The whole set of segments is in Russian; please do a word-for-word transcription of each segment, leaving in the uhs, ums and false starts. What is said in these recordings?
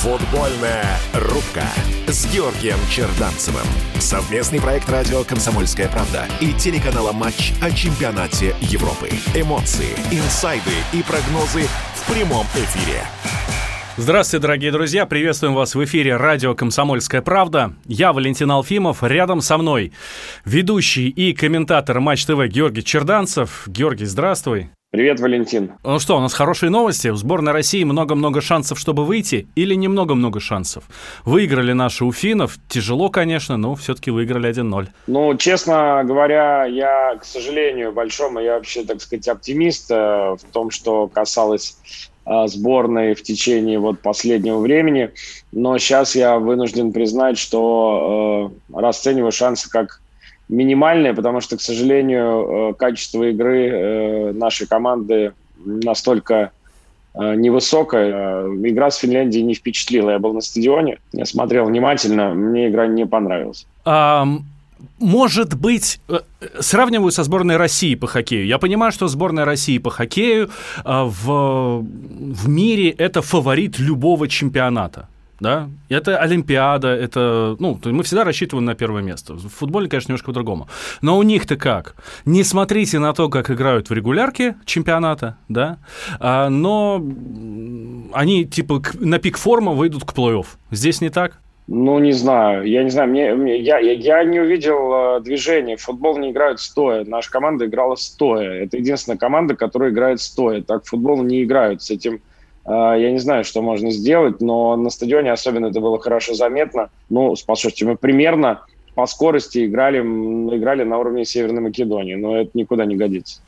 Футбольная рубка с Георгием Черданцевым. Совместный проект радио «Комсомольская правда» и телеканала «Матч» о чемпионате Европы. Эмоции, инсайды и прогнозы в прямом эфире. Здравствуйте, дорогие друзья. Приветствуем вас в эфире радио «Комсомольская правда». Я Валентин Алфимов. Рядом со мной ведущий и комментатор «Матч ТВ» Георгий Черданцев. Георгий, здравствуй. Привет, Валентин. Ну что, у нас хорошие новости. У сборной России много-много шансов, чтобы выйти, или немного-много шансов? Выиграли наши уфинов. Тяжело, конечно, но все-таки выиграли один ноль. Ну, честно говоря, я, к сожалению, большому, я вообще, так сказать, оптимист в том, что касалось сборной в течение вот последнего времени. Но сейчас я вынужден признать, что э, расцениваю шансы как минимальные, потому что, к сожалению, качество игры нашей команды настолько невысокое. Игра с Финляндией не впечатлила. Я был на стадионе, я смотрел внимательно, мне игра не понравилась. Um... Может быть, сравниваю со сборной России по хоккею. Я понимаю, что сборная России по хоккею в, в мире это фаворит любого чемпионата. Да? Это Олимпиада, это, ну, мы всегда рассчитываем на первое место. В футболе, конечно, немножко по-другому. Но у них-то как? Не смотрите на то, как играют в регулярке чемпионата, да? а, но они типа на пик формы выйдут к плей-офф. Здесь не так? Ну, не знаю. Я не знаю. Мне, мне, я, я не увидел э, движения. В футбол не играют стоя. Наша команда играла стоя. Это единственная команда, которая играет стоя. Так в футбол не играют. С этим э, я не знаю, что можно сделать. Но на стадионе особенно это было хорошо заметно. Ну, послушайте, мы примерно по скорости играли, играли на уровне Северной Македонии. Но это никуда не годится.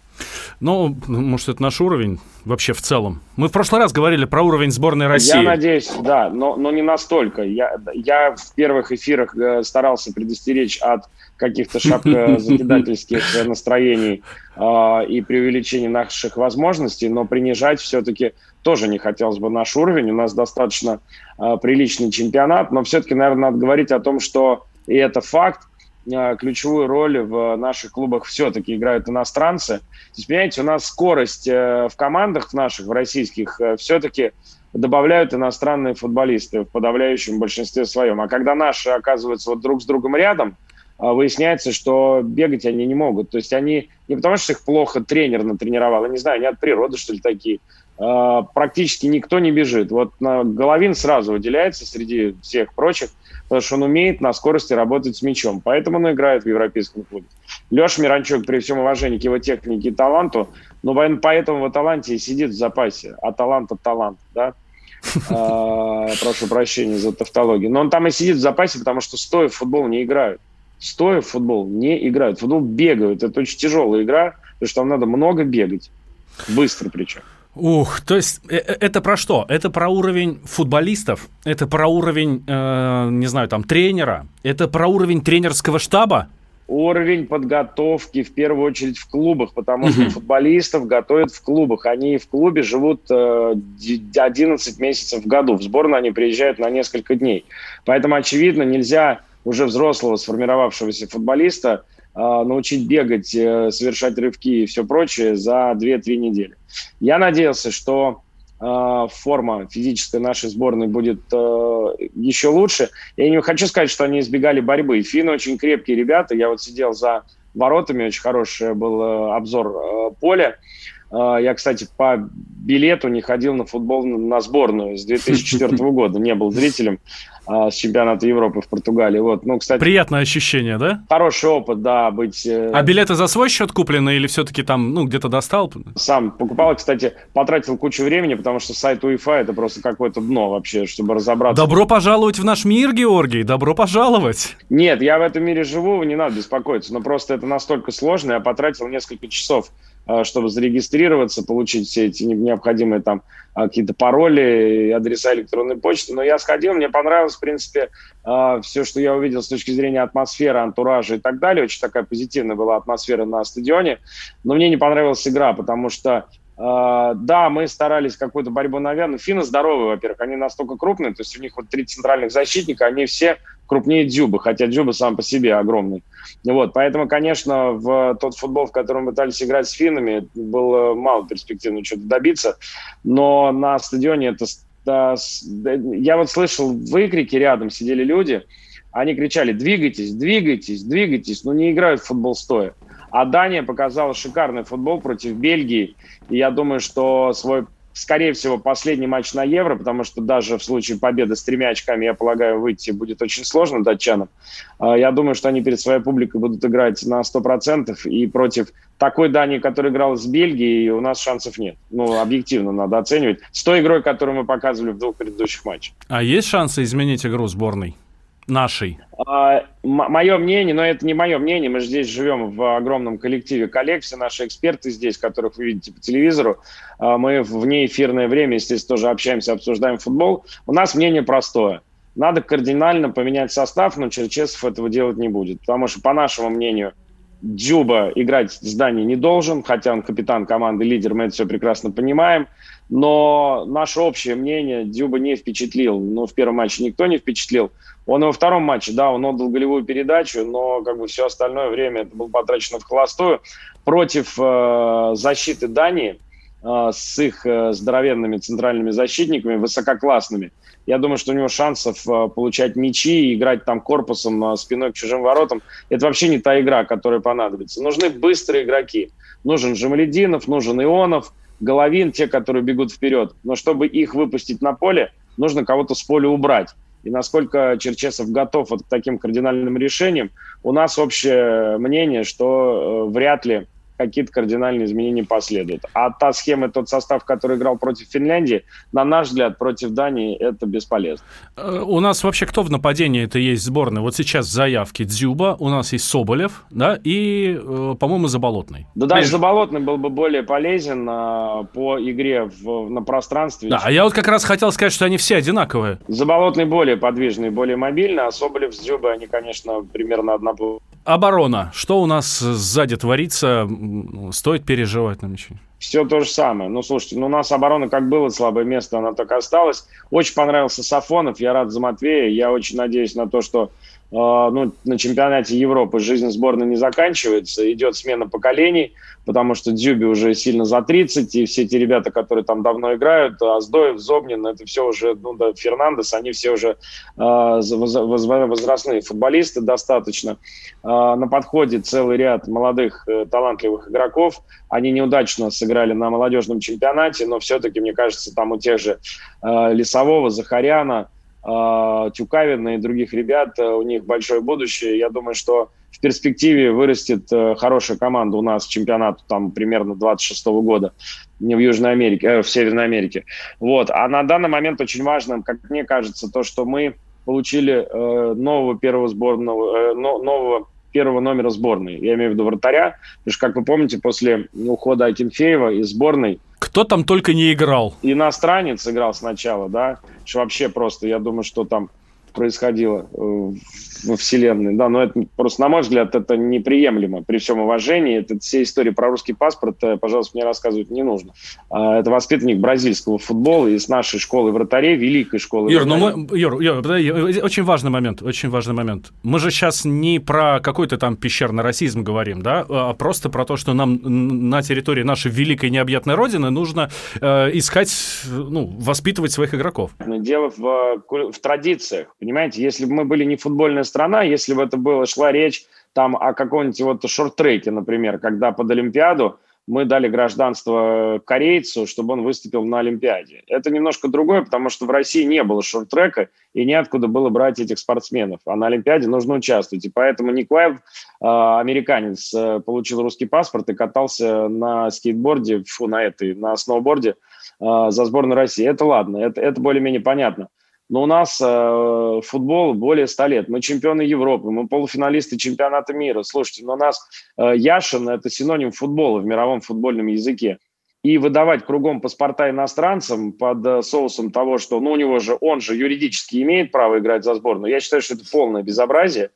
Ну, может, это наш уровень вообще в целом. Мы в прошлый раз говорили про уровень сборной России. Я надеюсь, да, но, но не настолько. Я, я в первых эфирах старался предостеречь от каких-то шапкозакидательских настроений э, и преувеличения наших возможностей, но принижать все-таки тоже не хотелось бы наш уровень. У нас достаточно э, приличный чемпионат, но все-таки, наверное, надо говорить о том, что, и это факт, ключевую роль в наших клубах все-таки играют иностранцы. То есть, понимаете, у нас скорость в командах наших, в российских, все-таки добавляют иностранные футболисты в подавляющем большинстве своем. А когда наши оказываются вот друг с другом рядом, выясняется, что бегать они не могут. То есть они не потому, что их плохо тренер натренировал, я не знаю, они от природы, что ли, такие. Практически никто не бежит. Вот Головин сразу выделяется среди всех прочих, потому что он умеет на скорости работать с мячом. Поэтому он играет в европейском клубе. Леша Миранчук, при всем уважении к его технике и таланту, но поэтому его таланте и сидит в запасе. А талант от таланта, да? Прошу прощения за тавтологию. Но он там и сидит в запасе, потому что стоя в футбол не играют. Стоя в футбол не играют. В футбол бегают. Это очень тяжелая игра, потому что там надо много бегать. Быстро причем. Ух, то есть это про что? Это про уровень футболистов, это про уровень, э, не знаю, там, тренера, это про уровень тренерского штаба? Уровень подготовки, в первую очередь, в клубах, потому что футболистов готовят в клубах. Они в клубе живут э, одиннадцать месяцев в году, в сборную они приезжают на несколько дней. Поэтому, очевидно, нельзя уже взрослого сформировавшегося футболиста научить бегать, совершать рывки и все прочее за две-три недели. Я надеялся, что э, форма физической нашей сборной будет э, еще лучше. Я не хочу сказать, что они избегали борьбы. Финны очень крепкие ребята. Я вот сидел за воротами, очень хороший был обзор э, поля. Э, я, кстати, по билету не ходил на футбол на сборную с две тысячи четвёртого года, не был зрителем с чемпионата Европы в Португалии. Вот. Ну, кстати, приятное ощущение, да? Хороший опыт, да, быть... А билеты за свой счет куплены или все-таки там, ну, где-то достал? Сам покупал, кстати, потратил кучу времени, потому что сайт УЕФА это просто какое-то дно вообще, чтобы разобраться. Добро пожаловать в наш мир, Георгий, добро пожаловать! Нет, я в этом мире живу, не надо беспокоиться, но просто это настолько сложно, я потратил несколько часов, чтобы зарегистрироваться, получить все эти необходимые там какие-то пароли, адреса электронной почты. Но я сходил, мне понравилось, в принципе, все, что я увидел с точки зрения атмосферы, антуража и так далее. Очень такая позитивная была атмосфера на стадионе. Но мне не понравилась игра, потому что Да, мы старались какую-то борьбу навязывать. Финны здоровые, во-первых, они настолько крупные, то есть у них вот три центральных защитника, они все крупнее Дзюбы, хотя Дзюба сам по себе огромный. Вот, поэтому, конечно, в тот футбол, в котором мы пытались играть с финнами, было мало перспективно что-то добиться, но на стадионе это... Я вот слышал выкрики, рядом сидели люди, они кричали: двигайтесь, двигайтесь, двигайтесь, но не играют в футбол стоя. А Дания показала шикарный футбол против Бельгии. И я думаю, что свой, скорее всего, последний матч на Евро, потому что даже в случае победы с тремя очками, я полагаю, выйти будет очень сложно датчанам. Я думаю, что они перед своей публикой будут играть на сто процентов. И против такой Дании, которая играла с Бельгией, у нас шансов нет. Ну, объективно надо оценивать. С той игрой, которую мы показывали в двух предыдущих матчах. А есть шансы изменить игру сборной? Нашей. М- мое мнение, но это не мое мнение, мы же здесь живем в огромном коллективе коллег, все наши эксперты здесь, которых вы видите по телевизору, мы в неэфирное время, естественно, тоже общаемся, обсуждаем футбол. У нас мнение простое. Надо кардинально поменять состав, но Черчесов этого делать не будет, потому что, по нашему мнению, Дзюба играть с Данией не должен, хотя он капитан команды, лидер, мы это все прекрасно понимаем, но наше общее мнение, Дзюба не впечатлил, ну, в первом матче никто не впечатлил, он и во втором матче, да, он отдал голевую передачу, но как бы все остальное время это было потрачено в холостую против э, защиты Дании, э, с их э, здоровенными центральными защитниками, высококлассными. Я думаю, что у него шансов получать мячи и играть там корпусом, спиной к чужим воротам. Это вообще не та игра, которая понадобится. Нужны быстрые игроки. Нужен Жемалетдинов, нужен Ионов, Головин, те, которые бегут вперед. Но чтобы их выпустить на поле, нужно кого-то с поля убрать. И насколько Черчесов готов вот к таким кардинальным решениям, у нас общее мнение, что вряд ли какие-то кардинальные изменения последуют. А та схема, тот состав, который играл против Финляндии, на наш взгляд, против Дании, это бесполезно. У нас вообще кто в нападении это есть сборная? Вот сейчас в заявке Дзюба, у нас есть Соболев, да, и, по-моему, Заболотный. Да, даже Заболотный был бы более полезен по игре в, на пространстве. Да, а я вот как раз хотел сказать, что они все одинаковые. Заболотный более подвижный, более мобильный, а Соболев с Дзюбой, они, конечно, примерно однополые. Оборона. Что у нас сзади творится? Стоит переживать нам ничего? Все то же самое. Ну, слушайте, ну, у нас оборона как было слабое место, она так и осталась. Очень понравился Сафонов, я рад за Матвея. Я очень надеюсь на то, что э, ну, на чемпионате Европы жизнь сборной не заканчивается. Идет смена поколений, потому что Дзюбе уже сильно за тридцать, и все те ребята, которые там давно играют, Аздоев, Зобнин, это все уже, ну, да, Фернандес, они все уже э, возрастные футболисты достаточно. Э, на подходе целый ряд молодых э, талантливых игроков. Они неудачно сыграли играли на молодежном чемпионате, но все-таки, мне кажется, там у тех же э, Лесового, Захаряна, э, Тюкавина и других ребят, э, у них большое будущее. Я думаю, что в перспективе вырастет э, хорошая команда у нас к чемпионату там, примерно двадцать шестого года не в Южной Америке, э, в Северной Америке. Вот. А на данный момент очень важно, как мне кажется, то, что мы получили э, нового первого сборного, э, но, нового первого номера сборной. Я имею в виду вратаря. Потому что, как вы помните, после ухода Акинфеева из сборной... Кто там только не играл? Иностранец играл сначала, да. Вообще просто, я думаю, что там происходило во вселенной. Да, но это просто, на мой взгляд, это неприемлемо. При всем уважении, это все истории про русский паспорт, пожалуйста, мне рассказывать не нужно. Это воспитанник бразильского футбола из нашей школы вратарей, великой школы Юр, вратарей. Ну мы, Юр, Юр, очень важный момент, очень важный момент. Мы же сейчас не про какой-то там пещерный расизм говорим, да, а просто про то, что нам на территории нашей великой необъятной родины нужно э, искать, ну, воспитывать своих игроков. Дело в, в традициях. Понимаете, если бы мы были не футбольная страна, если бы это было, шла речь там о каком-нибудь вот шорт-треке, например, когда под Олимпиаду мы дали гражданство корейцу, чтобы он выступил на Олимпиаде. Это немножко другое, потому что в России не было шорт-трека, и неоткуда было брать этих спортсменов. А на Олимпиаде нужно участвовать. И поэтому Николаев, американец, получил русский паспорт и катался на скейтборде, фу, на этой, на сноуборде за сборную России. Это ладно, это, это более-менее понятно. Но у нас э, футбол более ста лет. Мы чемпионы Европы, мы полуфиналисты чемпионата мира. Слушайте, но у нас э, Яшин – это синоним футбола в мировом футбольном языке. И выдавать кругом паспорта иностранцам под э, соусом того, что ну, у него же, он же юридически имеет право играть за сборную, я считаю, что это полное безобразие.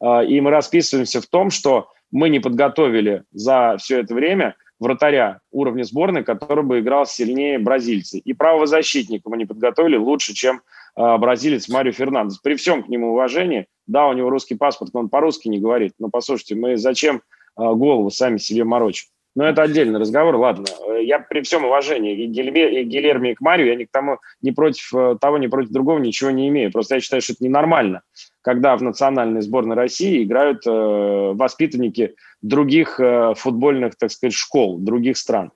Э, и мы расписываемся в том, что мы не подготовили за все это время вратаря уровня сборной, который бы играл сильнее бразильцы. И правого защитника мы не подготовили лучше, чем э, бразилец Марио Фернандес. При всем к нему уважении, да, у него русский паспорт, но он по-русски не говорит. Но послушайте, мы зачем э, голову сами себе морочим? Но это отдельный разговор, ладно. Я при всем уважении и Гильерме, и Гильерме, и к Марио, я ни к тому, ни против того, ни против другого ничего не имею. Просто я считаю, что это ненормально, когда в национальной сборной России играют э, воспитанники других э, футбольных, так сказать, школ, других стран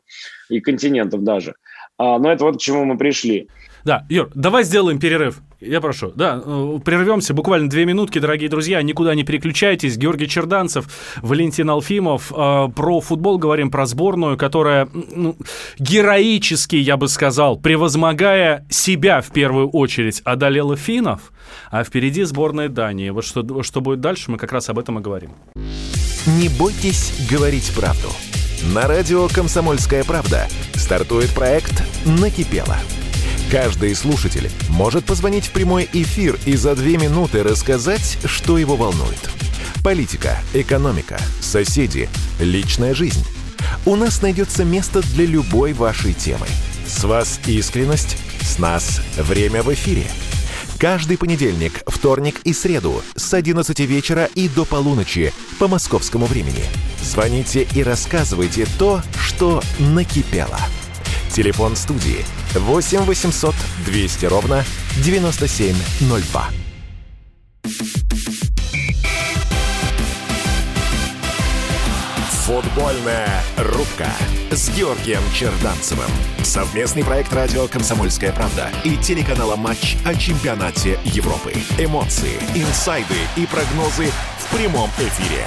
и континентов даже. А, но это вот к чему мы пришли. Да, Юр, давай сделаем перерыв. Я прошу. Да, прервемся. Буквально две минутки, дорогие друзья. Никуда не переключайтесь. Георгий Черданцев, Валентин Алфимов. Э, про футбол говорим, про сборную, которая, ну, героически, я бы сказал, превозмогая себя в первую очередь, одолела финнов. А впереди сборная Дании. Вот что, что будет дальше, мы как раз об этом и говорим. Не бойтесь говорить правду. На радио «Комсомольская правда» стартует проект «Накипело». Каждый слушатель может позвонить в прямой эфир и за две минуты рассказать, что его волнует. Политика, экономика, соседи, личная жизнь. У нас найдется место для любой вашей темы. С вас искренность, с нас время в эфире. Каждый понедельник, вторник и среду с одиннадцати вечера и до полуночи по московскому времени. Звоните и рассказывайте то, что накипело. Телефон студии восемь восемьсот двести ровно девяносто семь ноль два. Футбольная рубка с Георгием Черданцевым. Совместный проект радио «Комсомольская правда» и телеканала «Матч» о чемпионате Европы. Эмоции, инсайды и прогнозы в прямом эфире.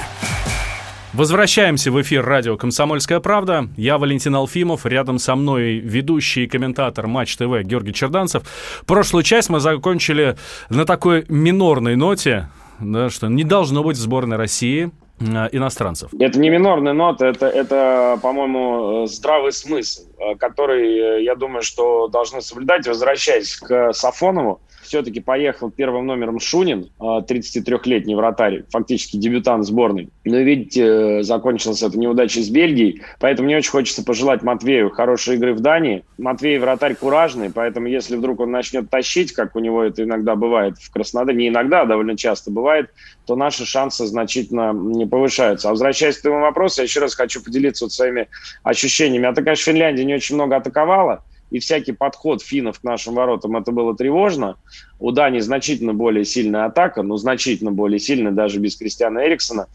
Возвращаемся в эфир радио «Комсомольская правда». Я Валентин Алфимов, рядом со мной ведущий и комментатор Матч ТВ Георгий Черданцев. Прошлую часть мы закончили на такой минорной ноте, да, что не должно быть в сборной России иностранцев. Это не минорная нота, это, это, по-моему, здравый смысл, который, я думаю, что должны соблюдать. Возвращаясь к Сафонову, все-таки поехал первым номером Шунин, тридцатитрёхлетний вратарь, фактически дебютант сборной. Но, видите, закончилась эта неудача с Бельгией, поэтому мне очень хочется пожелать Матвею хорошей игры в Дании. Матвей вратарь куражный, поэтому если вдруг он начнет тащить, как у него это иногда бывает в Краснодаре, не иногда, а довольно часто бывает, то наши шансы значительно не повышаются. А возвращаясь к твоему вопросу, я еще раз хочу поделиться вот своими ощущениями. А то, конечно, Финляндия не очень много атаковала, и всякий подход финнов к нашим воротам, это было тревожно. У Дании значительно более сильная атака, ну, значительно более сильная, даже без Криштиана Эриксона.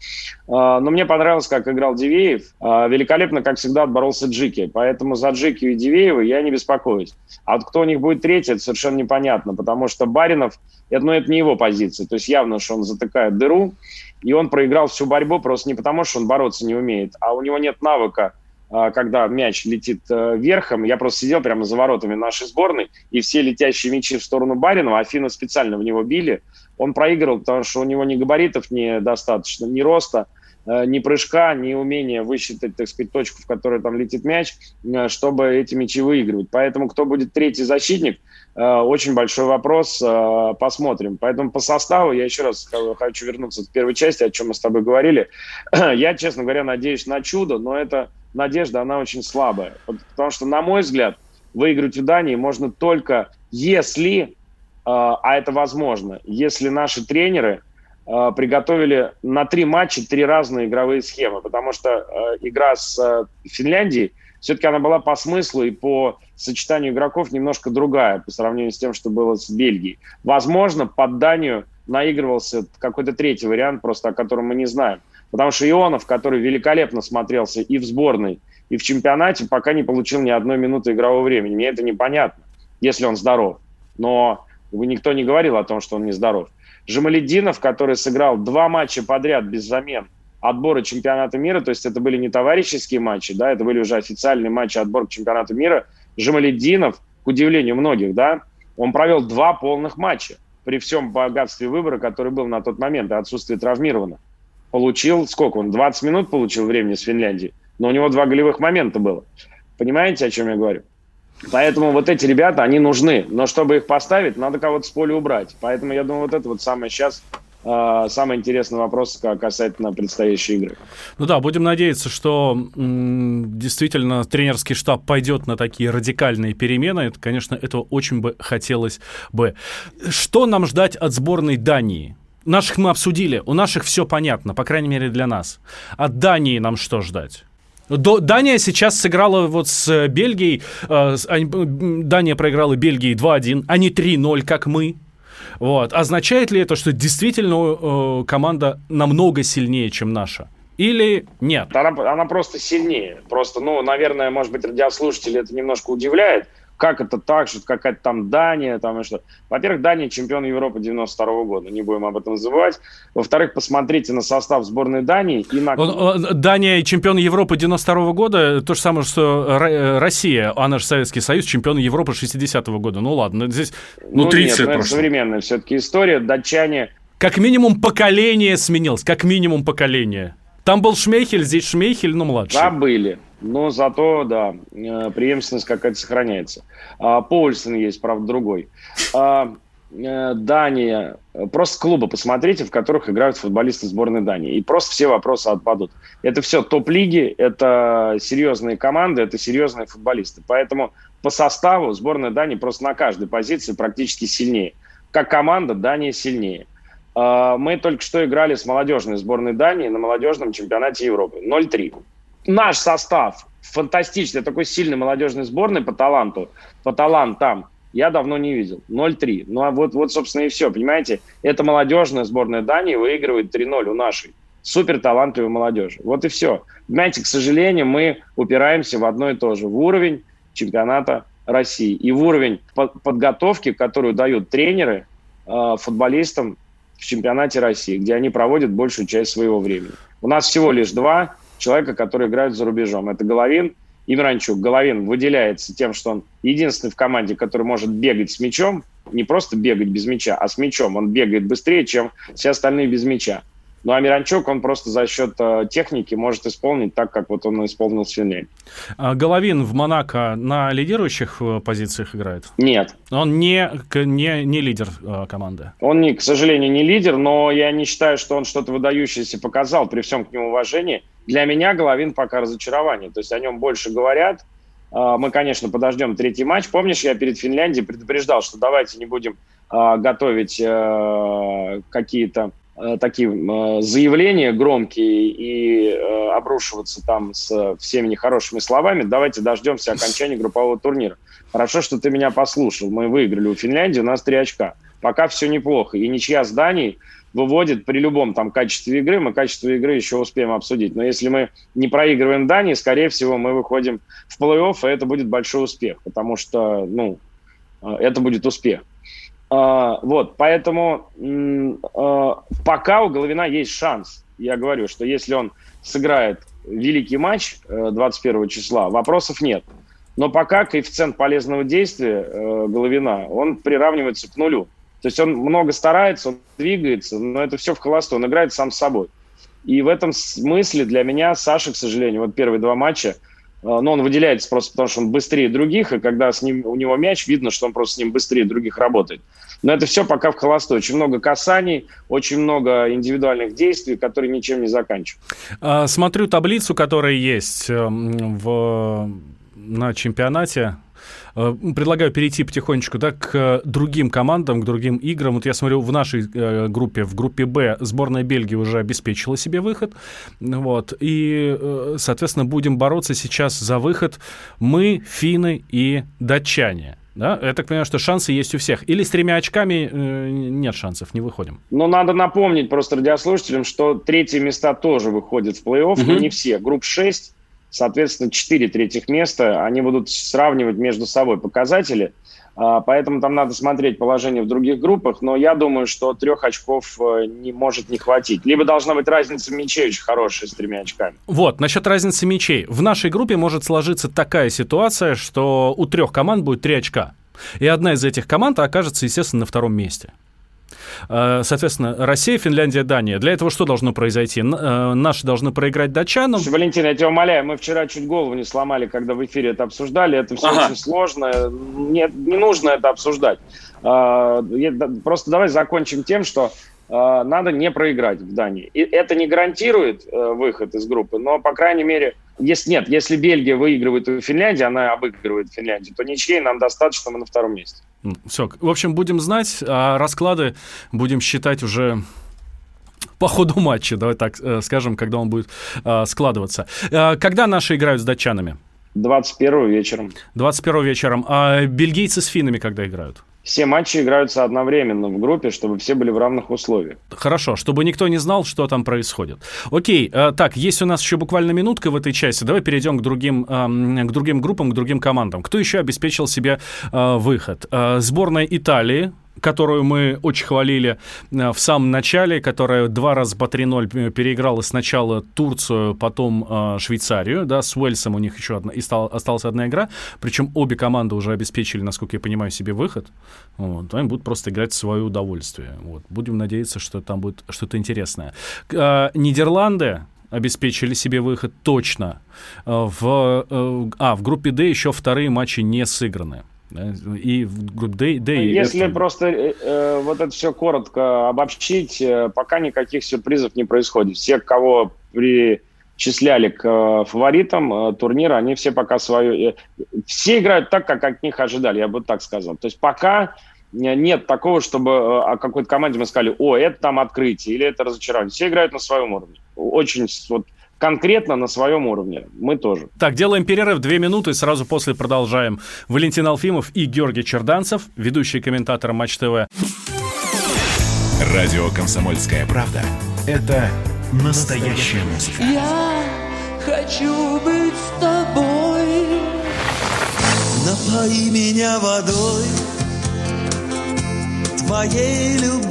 Но мне понравилось, как играл Дивеев. Великолепно, как всегда, отборолся Джики. Поэтому за Джики и Дивеева я не беспокоюсь. А кто у них будет третий, это совершенно непонятно, потому что Баринов, это, ну, это не его позиция. То есть явно, что он затыкает дыру, и он проиграл всю борьбу просто не потому, что он бороться не умеет, а у него нет навыка, когда мяч летит верхом. Я просто сидел прямо за воротами нашей сборной, и все летящие мячи в сторону Баринова, а финны специально в него били. Он проигрывал, потому что у него ни габаритов недостаточно, ни роста, ни прыжка, ни умения высчитать, так сказать, точку, в которой там летит мяч, чтобы эти мячи выигрывать. Поэтому кто будет третий защитник, очень большой вопрос, посмотрим. Поэтому по составу, я еще раз хочу вернуться к первой части, о чем мы с тобой говорили. Я, честно говоря, надеюсь на чудо, но это надежда, она очень слабая. Потому что, на мой взгляд, выиграть у Дании можно только если, а это возможно, если наши тренеры приготовили на три матча три разные игровые схемы. Потому что игра с Финляндией, все-таки она была по смыслу и по сочетанию игроков немножко другая по сравнению с тем, что было с Бельгией. Возможно, под Данию наигрывался какой-то третий вариант, просто о котором мы не знаем. Потому что Ионов, который великолепно смотрелся и в сборной, и в чемпионате, пока не получил ни одной минуты игрового времени. Мне это непонятно, если он здоров. Но никто не говорил о том, что он не здоров. Жемалетдинов, который сыграл два матча подряд без замен отбора чемпионата мира, то есть это были не товарищеские матчи, да, это были уже официальные матчи отбора чемпионата мира. Жемалетдинов, к удивлению многих, да, он провел два полных матча при всем богатстве выбора, который был на тот момент, и отсутствии травмированных. Получил, сколько он, двадцать минут получил времени с Финляндией, но у него два голевых момента было. Понимаете, о чем я говорю? Поэтому вот эти ребята, они нужны, но чтобы их поставить, надо кого-то с поля убрать. Поэтому я думаю, вот это вот самое сейчас самый интересный вопрос касательно предстоящей игры. Ну да, будем надеяться, что м- действительно тренерский штаб пойдет на такие радикальные перемены. Это, конечно, этого очень бы хотелось бы. Что нам ждать от сборной Дании? Наших мы обсудили, у наших все понятно, по крайней мере для нас. От Дании нам что ждать? Дания сейчас сыграла вот с Бельгией, Дания проиграла Бельгии два один, а не три ноль, как мы. Вот. Означает ли это, что действительно э, команда намного сильнее, чем наша? Или нет? Она, она просто сильнее. Просто, ну, наверное, может быть, радиослушатели это немножко удивляет. Как это так, что какая-то там Дания, там и что. Во-первых, Дания чемпион Европы девяносто второго года, не будем об этом забывать. Во-вторых, посмотрите на состав сборной Дании и на... Дания чемпион Европы девяносто второго года, то же самое, что Россия, а наш Советский Союз чемпион Европы шестидесятого года. Ну ладно, здесь... Ну, ну тридцать нет, ну, это современная все-таки история, датчане... Как минимум поколение сменилось, как минимум поколение. Там был Шмейхель, здесь Шмейхель, но младший. Да, были. Но зато, да, преемственность какая-то сохраняется. Поульсен есть, правда, другой. Дания. Просто клубы посмотрите, в которых играют футболисты сборной Дании. И просто все вопросы отпадут. Это все топ-лиги, это серьезные команды, это серьезные футболисты. Поэтому по составу сборная Дании просто на каждой позиции практически сильнее. Как команда Дания сильнее. Мы только что играли с молодежной сборной Дании на молодежном чемпионате Европы. ноль три. Наш состав фантастичный, такой сильный молодежной сборной по таланту, по талантам я давно не видел. ноль три. Ну, а вот, вот, собственно, и все, понимаете? Эта молодежная сборная Дании выигрывает три ноль у нашей супер талантливой молодежи. Вот и все. Понимаете, к сожалению, мы упираемся в одно и то же. В уровень чемпионата России и в уровень подготовки, которую дают тренеры э, футболистам в чемпионате России, где они проводят большую часть своего времени. У нас всего лишь два человека, которые играют за рубежом. Это Головин и Миранчук. Головин выделяется тем, что он единственный в команде, который может бегать с мячом. Не просто бегать без мяча, а с мячом. Он бегает быстрее, чем все остальные без мяча. Ну, а Миранчук, он просто за счет э, техники может исполнить так, как вот он исполнил с Финляндией. А Головин в Монако на лидирующих э, позициях играет? Нет. Он не, к, не, не лидер э, команды? Он, не, к сожалению, не лидер, но я не считаю, что он что-то выдающееся показал, при всем к нему уважении. Для меня Головин пока разочарование. То есть о нем больше говорят. Э, мы, конечно, подождем третий матч. Помнишь, я перед Финляндией предупреждал, что давайте не будем э, готовить э, какие-то... такие э, заявления громкие и э, обрушиваться там с всеми нехорошими словами. Давайте дождемся окончания группового турнира. Хорошо, что ты меня послушал. Мы выиграли у Финляндии, у нас три очка. Пока все неплохо. И ничья с Данией выводит при любом там качестве игры. Мы качество игры еще успеем обсудить. Но если мы не проигрываем Дании, скорее всего, мы выходим в плей-офф, и это будет большой успех. Потому что, ну, это будет успех. Вот, поэтому пока у Головина есть шанс. Я говорю, что если он сыграет великий матч двадцать первого числа, вопросов нет. Но пока коэффициент полезного действия Головина, он приравнивается к нулю. То есть он много старается, он двигается, но это все в холостую, он играет сам с собой. И в этом смысле для меня Саша, к сожалению, вот первые два матча, но он выделяется просто потому, что он быстрее других, и когда с ним, у него мяч, видно, что он просто с ним быстрее других работает. Но это все пока в холостую. Очень много касаний, очень много индивидуальных действий, которые ничем не заканчиваются. Смотрю таблицу, которая есть в, на чемпионате. Предлагаю перейти потихонечку, да, к другим командам, к другим играм. Вот я смотрю, в нашей э, группе, в группе «Б», сборная Бельгии уже обеспечила себе выход. Вот. И, э, соответственно, будем бороться сейчас за выход мы, финны и датчане. Да? Я так понимаю, что шансы есть у всех. Или с тремя очками э, нет шансов, не выходим. Но надо напомнить просто радиослушателям, что третьи места тоже выходят в плей-офф, mm-hmm. но не все. Групп шесть. Соответственно, четыре третьих места, они будут сравнивать между собой показатели, поэтому там надо смотреть положение в других группах, но я думаю, что трех очков не может не хватить. Либо должна быть разница мячей очень хорошая с тремя очками. Вот, насчет разницы мячей. В нашей группе может сложиться такая ситуация, что у трех команд будет три очка, и одна из этих команд окажется, естественно, на втором месте. Соответственно, Россия, Финляндия, Дания. Для этого что должно произойти? Наши должны проиграть датчанам. Валентин, я тебя умоляю, мы вчера чуть голову не сломали, когда в эфире это обсуждали. Это все ага. очень сложно. Нет, не нужно это обсуждать. Просто давай закончим тем, что надо не проиграть в Дании. И это не гарантирует выход из группы, но, по крайней мере, если нет, если Бельгия выигрывает у Финляндии, она обыгрывает Финляндию, то ничьей нам достаточно, мы на втором месте. Все, в общем, будем знать, а расклады будем считать уже по ходу матча, давай так скажем, когда он будет складываться. Когда наши играют с датчанами? двадцать первого вечером. двадцать первого вечером. А бельгийцы с финнами когда играют? Все матчи играются одновременно в группе, чтобы все были в равных условиях. Хорошо, чтобы никто не знал, что там происходит. Окей, э, так, есть у нас еще буквально минутка в этой части. Давай перейдем к другим, э, к другим группам, к другим командам. Кто еще обеспечил себе э, выход? Э, сборная Италии, которую мы очень хвалили в самом начале, которая два раза по три ноль переиграла сначала Турцию, потом Швейцарию, да, с Уэльсом у них еще одна, и стал, осталась одна игра, причем обе команды уже обеспечили, насколько я понимаю, себе выход, вот, они будут просто играть в свое удовольствие, вот, будем надеяться, что там будет что-то интересное. Нидерланды обеспечили себе выход точно, в, а, в группе D еще вторые матчи не сыграны. И в группе D, D и Если Вестон. Просто э, вот это все коротко обобщить, э, пока никаких сюрпризов не происходит. Все, кого причисляли к э, фаворитам э, турнира, они все пока свою... Э, все играют так, как от них ожидали, я бы так сказал. То есть пока нет такого, чтобы э, о какой-то команде мы сказали, о, это там открытие или это разочарование. Все играют на своем уровне. Очень... Вот, конкретно на своем уровне. Мы тоже. Так, делаем перерыв две минуты, и сразу после продолжаем. Валентин Алфимов и Георгий Черданцев, ведущие комментаторы Матч ТВ. Радио «Комсомольская правда» — это настоящая музыка. Я хочу быть с тобой. Напои меня водой твоей любви.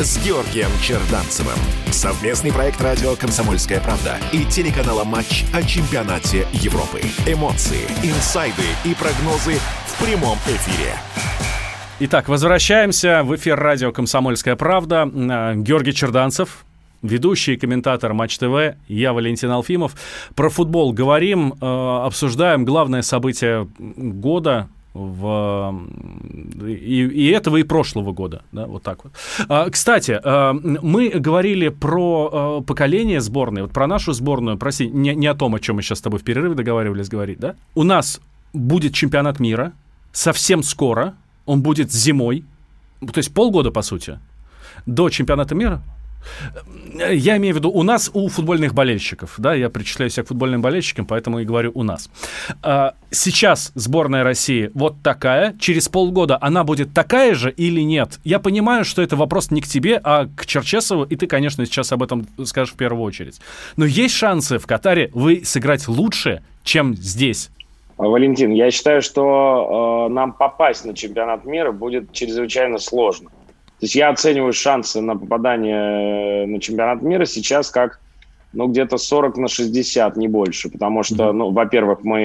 с Георгием Черданцевым. Совместный проект радио «Комсомольская правда» и телеканала «Матч» о чемпионате Европы. Эмоции, инсайды и прогнозы в прямом эфире. Итак, возвращаемся в эфир радио «Комсомольская правда». Георгий Черданцев, ведущий и комментатор Матч ТВ, я Валентин Алфимов. Про футбол говорим, обсуждаем главное событие года. В, и, и этого, и прошлого года. Да, вот так вот. А, кстати, а, мы говорили про а, поколение сборной, вот про нашу сборную, прости, не, не о том, о чем мы сейчас с тобой в перерыве договаривались говорить, да? У нас будет чемпионат мира совсем скоро, он будет зимой, то есть полгода, по сути, до чемпионата мира. Я имею в виду у нас, у футбольных болельщиков, да, я причисляю себя к футбольным болельщикам, поэтому и говорю у нас. Сейчас сборная России вот такая, через полгода она будет такая же или нет? Я понимаю, что это вопрос не к тебе, а к Черчесову, и ты, конечно, сейчас об этом скажешь в первую очередь. Но есть шансы в Катаре вы сыграть лучше, чем здесь? Валентин, я считаю, что э, нам попасть на чемпионат мира будет чрезвычайно сложно. То есть я оцениваю шансы на попадание на чемпионат мира сейчас как, ну, где-то сорок на шестьдесят, не больше. Потому что, ну, во-первых, мы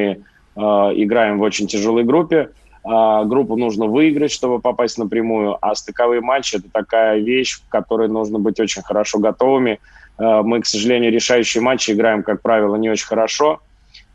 э, играем в очень тяжелой группе. Э, группу нужно выиграть, чтобы попасть напрямую. А стыковые матчи – это такая вещь, в которой нужно быть очень хорошо готовыми. Э, мы, к сожалению, решающие матчи играем, как правило, не очень хорошо.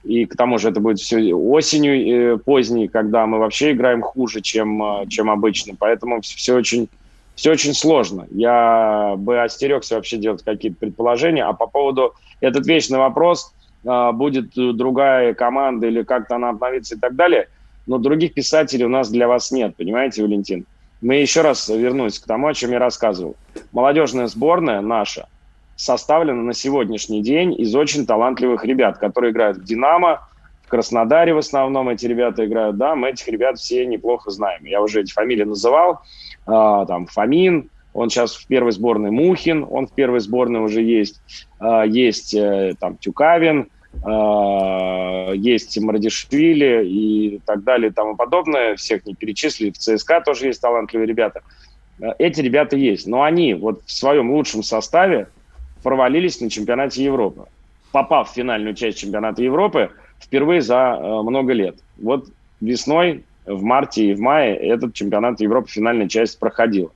И к тому же это будет все осенью э, поздней, когда мы вообще играем хуже, чем, чем обычно. Поэтому все очень... Все очень сложно. Я бы остерегся вообще делать какие-то предположения. А по поводу этот вечный вопрос, будет другая команда или как-то она обновится и так далее, но других писателей у нас для вас нет, понимаете, Валентин? Мы еще раз вернусь к тому, о чем я рассказывал. Молодежная сборная наша составлена на сегодняшний день из очень талантливых ребят, которые играют в «Динамо», в Краснодаре в основном эти ребята играют. Да, мы этих ребят все неплохо знаем. Я уже эти фамилии называл. Там Фомин, он сейчас в первой сборной, Мухин, он в первой сборной уже есть, есть там Тюкавин, есть Мардишвили и так далее, и тому подобное. Всех не перечислили. В ЦСКА тоже есть талантливые ребята. Эти ребята есть. Но они вот в своем лучшем составе провалились на чемпионате Европы. Попав в финальную часть чемпионата Европы впервые за много лет. Вот весной, в марте и в мае этот чемпионат Европы, финальная часть проходила.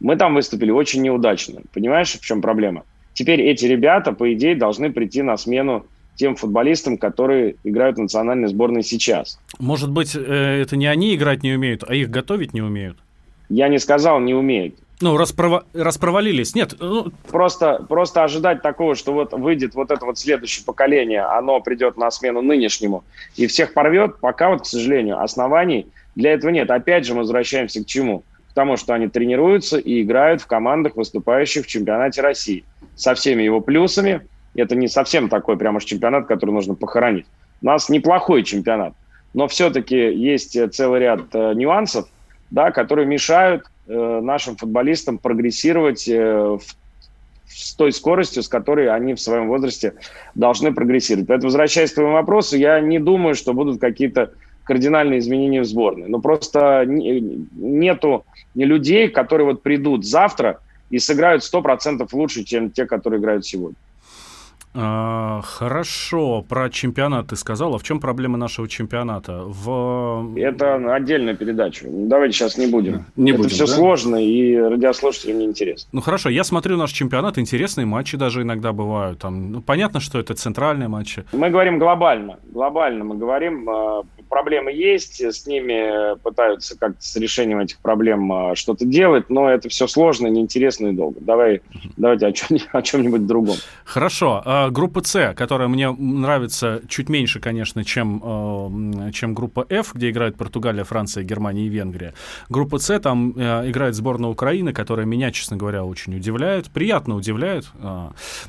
Мы там выступили очень неудачно. Понимаешь, в чем проблема? Теперь эти ребята, по идее, должны прийти на смену тем футболистам, которые играют в национальной сборной сейчас. Может быть, это не они играть не умеют, а их готовить не умеют? Я не сказал «не умеют». Ну, распров... распровалились, нет. Ну... Просто, просто ожидать такого, что вот выйдет вот это вот следующее поколение, оно придет на смену нынешнему и всех порвет, пока вот, к сожалению, оснований для этого нет. Опять же, мы возвращаемся к чему? К тому, что они тренируются и играют в командах, выступающих в чемпионате России. Со всеми его плюсами. Это не совсем такой прям уж чемпионат, который нужно похоронить. У нас неплохой чемпионат, но все-таки есть целый ряд э, нюансов, да, которые мешают э, нашим футболистам прогрессировать э, в, с той скоростью, с которой они в своем возрасте должны прогрессировать. Поэтому, возвращаясь к твоему вопросу, я не думаю, что будут какие-то кардинальные изменения в сборной. Но просто не, нету людей, которые вот придут завтра и сыграют сто процентов лучше, чем те, которые играют сегодня. Хорошо, про чемпионат ты сказал. А в чем проблема нашего чемпионата? В... Это отдельная передача. Давайте сейчас не будем. Не Это будем, все да? сложно, и радиослушателям неинтересно. Ну хорошо, я смотрю наш чемпионат, интересные матчи даже иногда бывают. Там, ну, понятно, что это центральные матчи. Мы говорим глобально. Глобально мы говорим. Проблемы есть, с ними пытаются как-то с решением этих проблем что-то делать, но это все сложно, неинтересно и долго. Давай, давайте о чем, о чем-нибудь другом. Хорошо. Группа С, которая мне нравится чуть меньше, конечно, чем, чем группа F, где играют Португалия, Франция, Германия и Венгрия. Группа С, там играет сборная Украины, которая меня, честно говоря, очень удивляет. Приятно удивляет.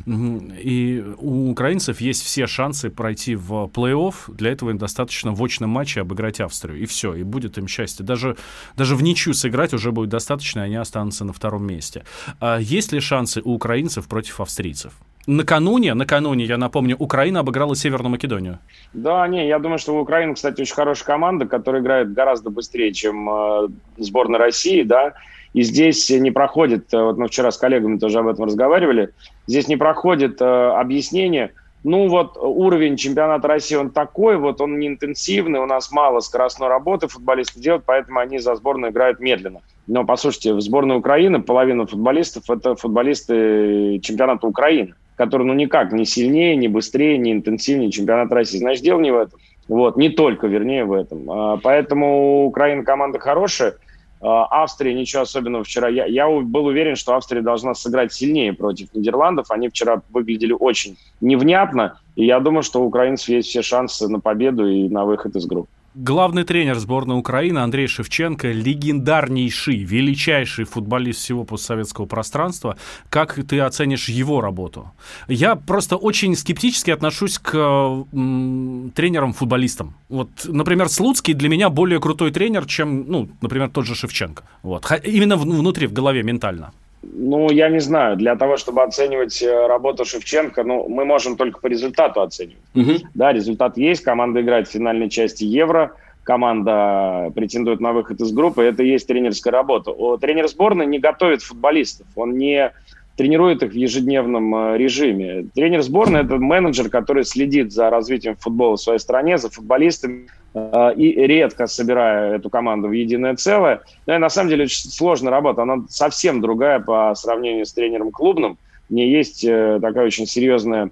И у украинцев есть все шансы пройти в плей-офф. Для этого им достаточно в очном матче обыграть Австрию. И все, и будет им счастье. Даже, даже в ничью сыграть уже будет достаточно, и они останутся на втором месте. Есть ли шансы у украинцев против австрийцев? Накануне, накануне, я напомню, Украина обыграла Северную Македонию. Да, не, я думаю, что у Украины, кстати, очень хорошая команда, которая играет гораздо быстрее, чем э, сборная России, да. И здесь не проходит, вот мы вчера с коллегами тоже об этом разговаривали, здесь не проходит э, объяснение, ну вот уровень чемпионата России, он такой, вот он неинтенсивный, у нас мало скоростной работы футболисты делают, поэтому они за сборную играют медленно. Но, послушайте, в сборной Украины половина футболистов – это футболисты чемпионата Украины, который, ну, никак не сильнее, не быстрее, не интенсивнее чемпионата России. Значит, дело не в этом. Вот, не только, вернее, в этом. Поэтому Украина команда хорошая. Австрия, ничего особенного вчера. Я, я был уверен, что Австрия должна сыграть сильнее против Нидерландов. Они вчера выглядели очень невнятно. И я думаю, что у украинцев есть все шансы на победу и на выход из группы. Главный тренер сборной Украины Андрей Шевченко, легендарнейший, величайший футболист всего постсоветского пространства. Как ты оценишь его работу? Я просто очень скептически отношусь к м, тренерам-футболистам. Вот, например, Слуцкий для меня более крутой тренер, чем, ну, например, тот же Шевченко. Вот. Именно внутри, в голове, ментально. Ну, я не знаю. Для того, чтобы оценивать работу Шевченко, ну, мы можем только по результату оценивать. Mm-hmm. Да, результат есть. Команда играет в финальной части Евро. Команда претендует на выход из группы. Это и есть тренерская работа. Тренер сборной не готовит футболистов. Он не тренирует их в ежедневном режиме. Тренер сборной – это менеджер, который следит за развитием футбола в своей стране, за футболистами, и редко собирая эту команду в единое целое. Но на самом деле очень сложная работа. Она совсем другая по сравнению с тренером клубным. У нее есть такая очень серьезная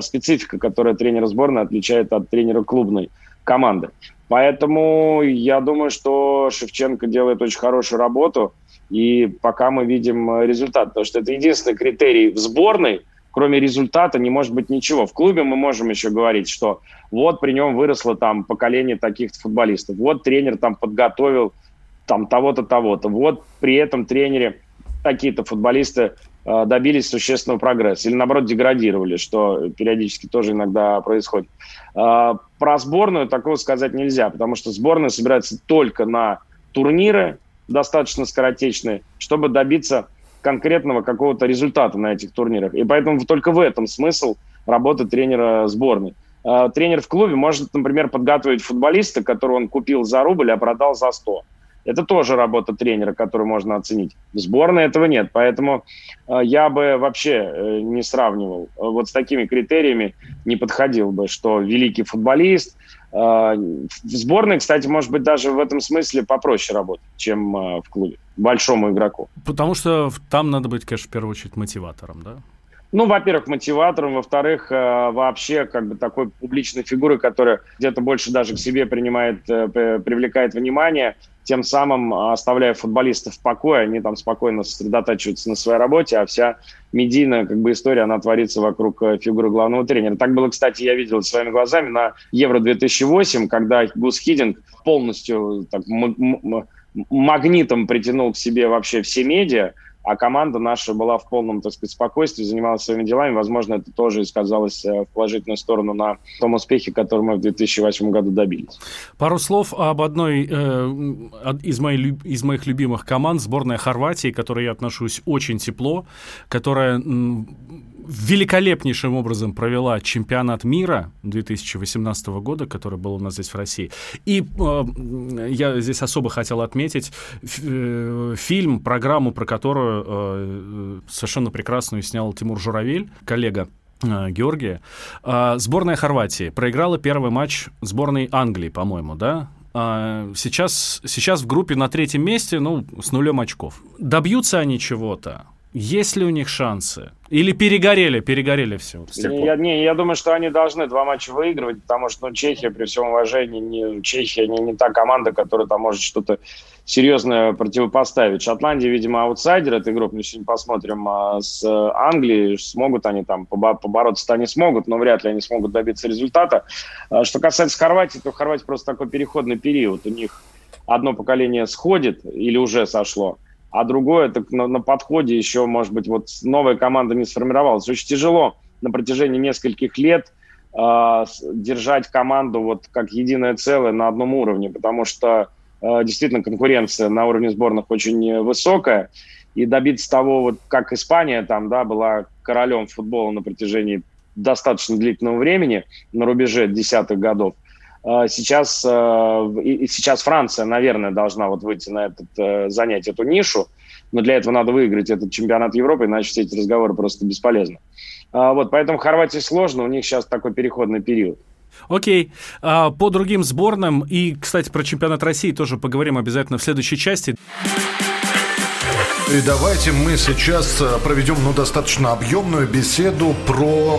специфика, которая тренер сборной отличает от тренера клубной команды. Поэтому я думаю, что Шевченко делает очень хорошую работу. И пока мы видим результат. Потому что это единственный критерий в сборной. Кроме результата не может быть ничего. В клубе мы можем еще говорить, что вот при нем выросло там поколение таких-то футболистов. Вот тренер там подготовил там того-то, того-то. Вот при этом тренере такие-то футболисты э, добились существенного прогресса. Или, наоборот, деградировали, что периодически тоже иногда происходит. Э, про сборную такого сказать нельзя, потому что сборная собирается только на турниры, достаточно скоротечные, чтобы добиться конкретного какого-то результата на этих турнирах. И поэтому только в этом смысл работы тренера сборной. э, тренер в клубе может, например, подготовить футболиста, которого он купил за рубль, а продал за сто. Это тоже работа тренера, которую можно оценить. В сборной этого нет, поэтому э, я бы вообще э, не сравнивал. Вот с такими критериями не подходил бы, что великий футболист. Э, в сборной, кстати, может быть, даже в этом смысле попроще работать, чем э, в клубе, большому игроку. Потому что там надо быть, конечно, в первую очередь мотиватором, да? Ну, во-первых, мотиватором, во-вторых, вообще как бы такой публичной фигуры, которая где-то больше даже к себе принимает, привлекает внимание, тем самым оставляя футболистов в покое, они там спокойно сосредотачиваются на своей работе, а вся медийная как бы история, она творится вокруг фигуры главного тренера. Так было, кстати, я видел своими глазами на Евро две тысячи восемь, когда Гус Хидинг полностью так, м- м- магнитом притянул к себе вообще все медиа, а команда наша была в полном, так сказать, спокойствии, занималась своими делами. Возможно, это тоже сказалось в положительную сторону на том успехе, который мы в две тысячи восьмом году добились. Пару слов об одной э, из, моей, из моих любимых команд, сборная Хорватии, к которой я отношусь очень тепло, которая великолепнейшим образом провела чемпионат мира две тысячи восемнадцатого года, который был у нас здесь в России. И э, я здесь особо хотел отметить ф- э, фильм, программу, про которую совершенно прекрасную снял Тимур Журавель, коллега Георгия. Сборная Хорватии проиграла первый матч сборной Англии, по-моему, да? Сейчас, сейчас в группе на третьем месте, ну, с нулем очков. Добьются они чего-то? Есть ли у них шансы? Или перегорели, перегорели все? Я, не, я думаю, что они должны два матча выигрывать, потому что ну, Чехия, при всем уважении, не, Чехия не, не та команда, которая там может что-то серьезно противопоставить. Шотландия, видимо, аутсайдер этой группы, мы сегодня посмотрим, а с Англией смогут они там, побороться-то они смогут, но вряд ли они смогут добиться результата. Что касается Хорватии, то в Хорватии просто такой переходный период. У них одно поколение сходит или уже сошло, а другое так на, на подходе еще, может быть, вот новая команда не сформировалась. Очень тяжело на протяжении нескольких лет э, держать команду вот как единое целое на одном уровне, потому что э, действительно конкуренция на уровне сборных очень высокая, и добиться того, вот как Испания там, да, была королем футбола на протяжении достаточно длительного времени, на рубеже десятых годов, Сейчас, сейчас Франция, наверное, должна вот выйти на этот, занять эту нишу, но для этого надо выиграть этот чемпионат Европы, иначе все эти разговоры просто бесполезны. Вот, поэтому Хорватии сложно, у них сейчас такой переходный период. Окей. По другим сборным, и, кстати, про чемпионат России тоже поговорим обязательно в следующей части. И давайте мы сейчас проведем, ну, достаточно объемную беседу про...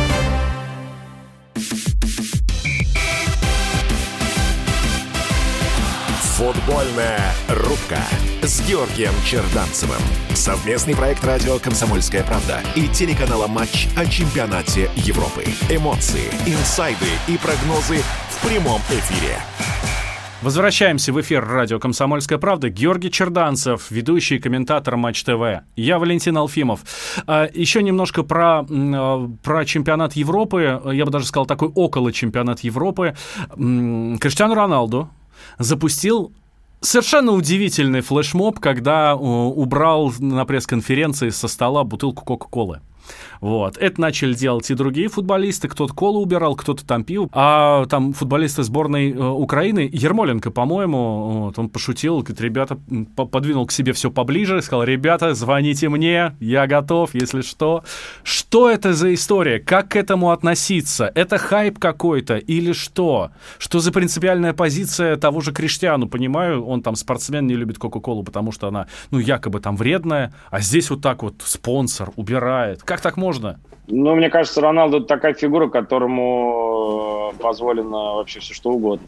Футбольная рубка с Георгием Черданцевым. Совместный проект радио «Комсомольская правда» и телеканала «Матч» о чемпионате Европы. Эмоции, инсайды и прогнозы в прямом эфире. Возвращаемся в эфир радио «Комсомольская правда». Георгий Черданцев, ведущий и комментатор Матч ТВ. Я Валентин Алфимов. Еще немножко про, про чемпионат Европы. Я бы даже сказал, такой около чемпионат Европы. Криштиану Роналду запустил совершенно удивительный флешмоб, когда убрал на пресс-конференции со стола бутылку Кока-Колы. Вот. Это начали делать и другие футболисты. Кто-то колу убирал, кто-то там пиво. А там футболисты сборной Украины, Ермоленко, по-моему, вот, он пошутил, говорит, ребята, подвинул к себе все поближе, сказал, ребята, звоните мне, я готов, если что. Что это за история? Как к этому относиться? Это хайп какой-то или что? Что за принципиальная позиция того же Криштиану? Понимаю, он там спортсмен, не любит Кока-Колу, потому что она, ну, якобы там вредная, а здесь вот так вот спонсор убирает. Как так можно? Ну, мне кажется, Роналду — это такая фигура, которому позволено вообще все что угодно.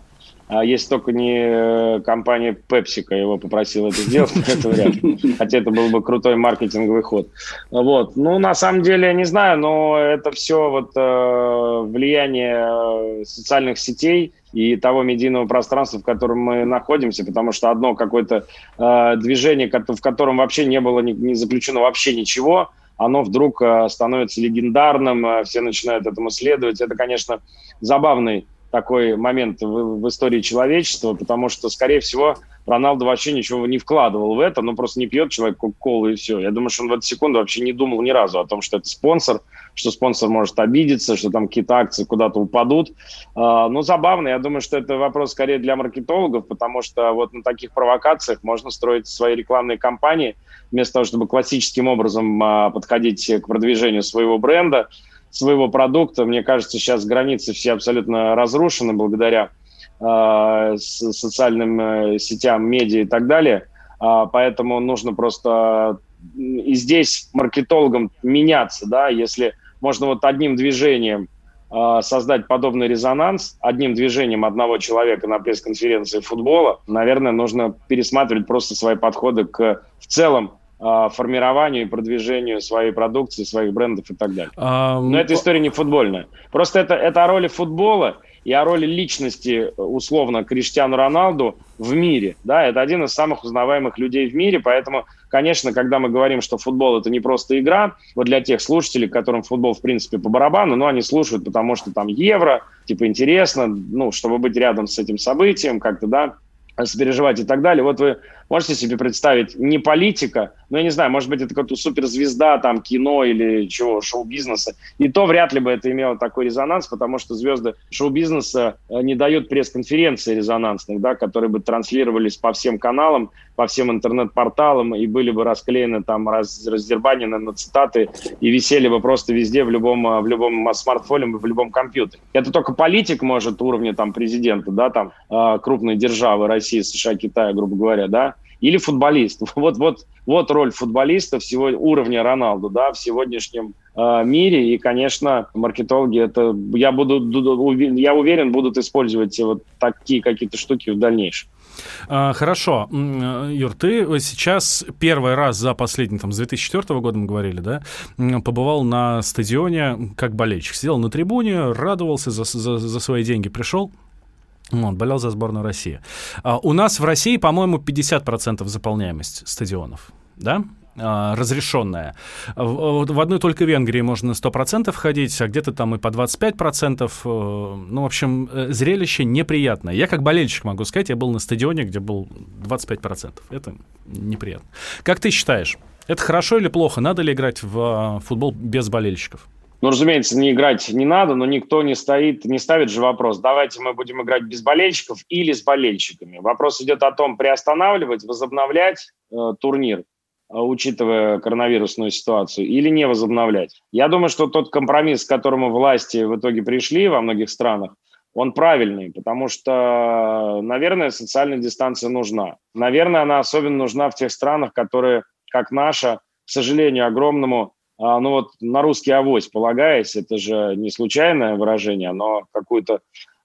Если только не компания PepsiCo его попросила это сделать, это вряд ли. Хотя это был бы крутой маркетинговый ход. Вот. Ну, на самом деле, я не знаю, но это все вот, э, влияние социальных сетей и того медийного пространства, в котором мы находимся, потому что одно какое-то э, движение, в котором вообще не было, не, не заключено вообще ничего, оно вдруг э, становится легендарным, э, все начинают этому следовать. Это, конечно, забавный такой момент в, в истории человечества, потому что, скорее всего, Роналду вообще ничего не вкладывал в это, ну, просто не пьет человек кока-колу и все. Я думаю, что он в эту секунду вообще не думал ни разу о том, что это спонсор, что спонсор может обидеться, что там какие-то акции куда-то упадут. А, ну, забавно, я думаю, что это вопрос скорее для маркетологов, потому что вот на таких провокациях можно строить свои рекламные кампании, вместо того, чтобы классическим образом а, подходить к продвижению своего бренда, своего продукта. Мне кажется, сейчас границы все абсолютно разрушены благодаря э, социальным сетям, медиа и так далее. Э, поэтому нужно просто и здесь маркетологам меняться, да, если можно вот одним движением э, создать подобный резонанс, одним движением одного человека на пресс-конференции футбола, наверное, нужно пересматривать просто свои подходы к в целом формированию и продвижению своей продукции, своих брендов и так далее. Um... Но эта история не футбольная. Просто это, это о роли футбола и о роли личности, условно, Криштиану Роналду в мире. Да? Это один из самых узнаваемых людей в мире, поэтому, конечно, когда мы говорим, что футбол – это не просто игра, вот для тех слушателей, которым футбол, в принципе, по барабану, но они слушают, потому что там евро, типа интересно, ну, чтобы быть рядом с этим событием как-то, да, сопереживать и так далее. Вот вы можете себе представить не политика, но я не знаю, может быть, это какая-то суперзвезда там кино или чего, шоу-бизнеса. И то вряд ли бы это имело такой резонанс, потому что звезды шоу-бизнеса не дают пресс-конференции резонансных, да, которые бы транслировались по всем каналам, по всем интернет-порталам и были бы расклеены, там, раз, раздербанены на цитаты и висели бы просто везде в любом, в любом смартфоне, в любом компьютере. Это только политик может уровня там, президента, да, там, крупной державы России, США, Китая, грубо говоря, да, или футболист. Вот, вот, вот роль футболиста всего уровня Роналду, да, в сегодняшнем э, мире. И, конечно, маркетологи это, я, буду, я уверен, будут использовать вот такие какие-то штуки в дальнейшем. Хорошо, Юр, ты сейчас первый раз за последний, там, с две тысячи четвёртого года мы говорили, да, побывал на стадионе как болельщик. Сидел на трибуне, радовался, за, за, за свои деньги пришел. Он болел за сборную России. А у нас в России, по-моему, пятьдесят процентов заполняемость стадионов, да? А, разрешенная. В, в одной только Венгрии можно на сто процентов ходить, а где-то там и по двадцать пять процентов. Ну, в общем, зрелище неприятное. Я как болельщик могу сказать, я был на стадионе, где был двадцать пять процентов. Это неприятно. Как ты считаешь, это хорошо или плохо? Надо ли играть в футбол без болельщиков? Ну, разумеется, не играть не надо, но никто не стоит, не ставит же вопрос, давайте мы будем играть без болельщиков или с болельщиками. Вопрос идет о том, приостанавливать, возобновлять э, турнир, э, учитывая коронавирусную ситуацию, или не возобновлять. Я думаю, что тот компромисс, к которому власти в итоге пришли во многих странах, он правильный, потому что, наверное, социальная дистанция нужна. Наверное, она особенно нужна в тех странах, которые, как наша, к сожалению, огромному, ну вот на русский авось полагаясь, это же не случайное выражение, оно какую-то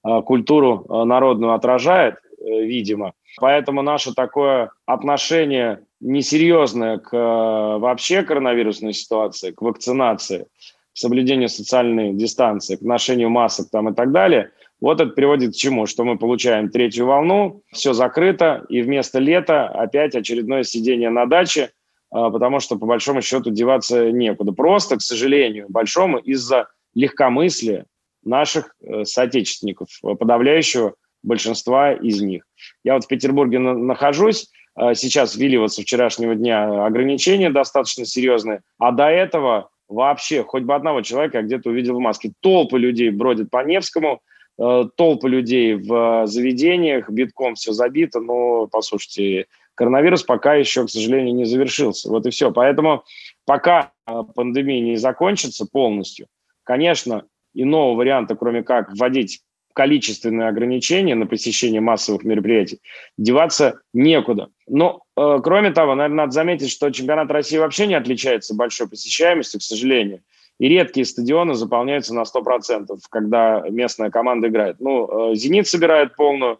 э, культуру э, народную отражает, э, видимо. Поэтому наше такое отношение несерьезное к э, вообще коронавирусной ситуации, к вакцинации, к соблюдению социальной дистанции, к ношению масок там, и так далее, вот это приводит к чему? Что мы получаем третью волну, все закрыто, и вместо лета опять очередное сидение на даче, потому что, по большому счету, деваться некуда. Просто, к сожалению, большому, из-за легкомыслия наших соотечественников, подавляющего большинства из них. Я вот в Петербурге на- нахожусь, сейчас ввели вот со вчерашнего дня ограничения достаточно серьезные, а до этого вообще хоть бы одного человека я где-то увидел в маске. Толпы людей бродят по Невскому, толпы людей в заведениях, битком все забито, но, послушайте, коронавирус пока еще, к сожалению, не завершился. Вот и все. Поэтому пока пандемия не закончится полностью, конечно, иного варианта, кроме как вводить количественные ограничения на посещение массовых мероприятий, деваться некуда. Но, э, кроме того, наверное, надо заметить, что чемпионат России вообще не отличается большой посещаемостью, к сожалению. И редкие стадионы заполняются на сто процентов, когда местная команда играет. Ну, э, «Зенит» собирает полную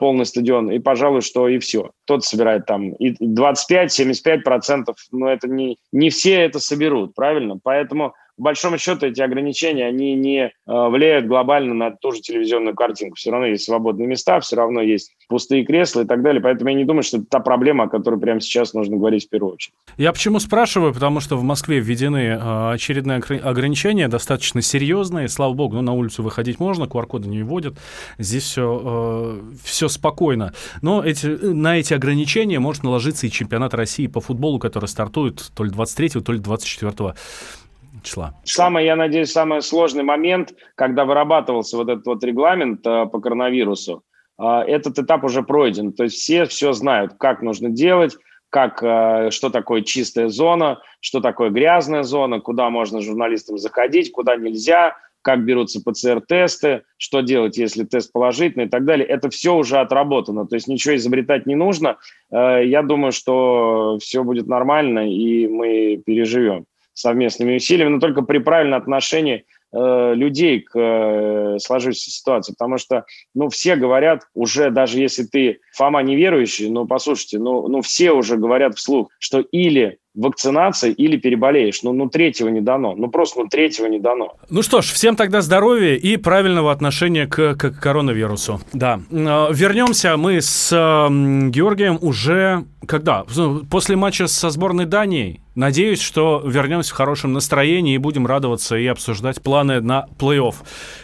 полный стадион, и, пожалуй, что и все. Кто-то собирает там и двадцать пять - семьдесят пять процентов, но это не, не все это соберут, правильно? Поэтому, по большому счету, эти ограничения, они не влияют глобально на ту же телевизионную картинку. Все равно есть свободные места, все равно есть пустые кресла и так далее. Поэтому я не думаю, что это та проблема, о которой прямо сейчас нужно говорить в первую очередь. Я почему спрашиваю? Потому что в Москве введены очередные ограничения, достаточно серьезные. Слава богу, ну, на улицу выходить можно, ку ар коды не вводят. Здесь все, все спокойно. Но эти, на эти ограничения может наложиться и чемпионат России по футболу, который стартует то ли двадцать третьего, то ли двадцать четвертого. Числа. Самый, я надеюсь, самый сложный момент, когда вырабатывался вот этот вот регламент э, по коронавирусу, э, этот этап уже пройден. То есть все все знают, как нужно делать, как, э, что такое чистая зона, что такое грязная зона, куда можно журналистам заходить, куда нельзя, как берутся пэ цэ эр тесты, что делать, если тест положительный и так далее. Это все уже отработано, то есть ничего изобретать не нужно. Э, я думаю, что все будет нормально и мы переживем совместными усилиями, но только при правильном отношении э, людей к э, сложившейся ситуации. Потому что, ну, все говорят уже, даже если ты, Фома, неверующий, ну, послушайте, ну, ну, все уже говорят вслух, что или вакцинация, или переболеешь. Ну, ну, третьего не дано. Ну, просто ну, третьего не дано. Ну что ж, всем тогда здоровья и правильного отношения к, к коронавирусу. Да. Вернемся мы с Георгием уже... Когда? После матча со сборной Дании. Надеюсь, что вернемся в хорошем настроении и будем радоваться и обсуждать планы на плей-офф.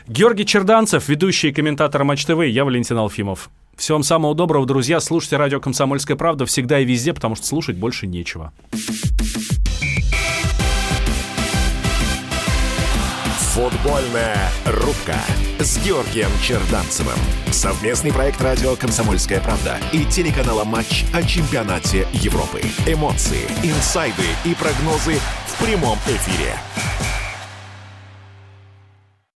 Георгий Черданцев, ведущий и комментатор Матч ТВ. Я Валентин Алфимов. Всем самого доброго, друзья. Слушайте радио «Комсомольская правда» всегда и везде, потому что слушать больше нечего. Футбольная рубка с Георгием Черданцевым. Совместный проект радио «Комсомольская правда» и телеканала «Матч» о чемпионате Европы. Эмоции, инсайды и прогнозы в прямом эфире.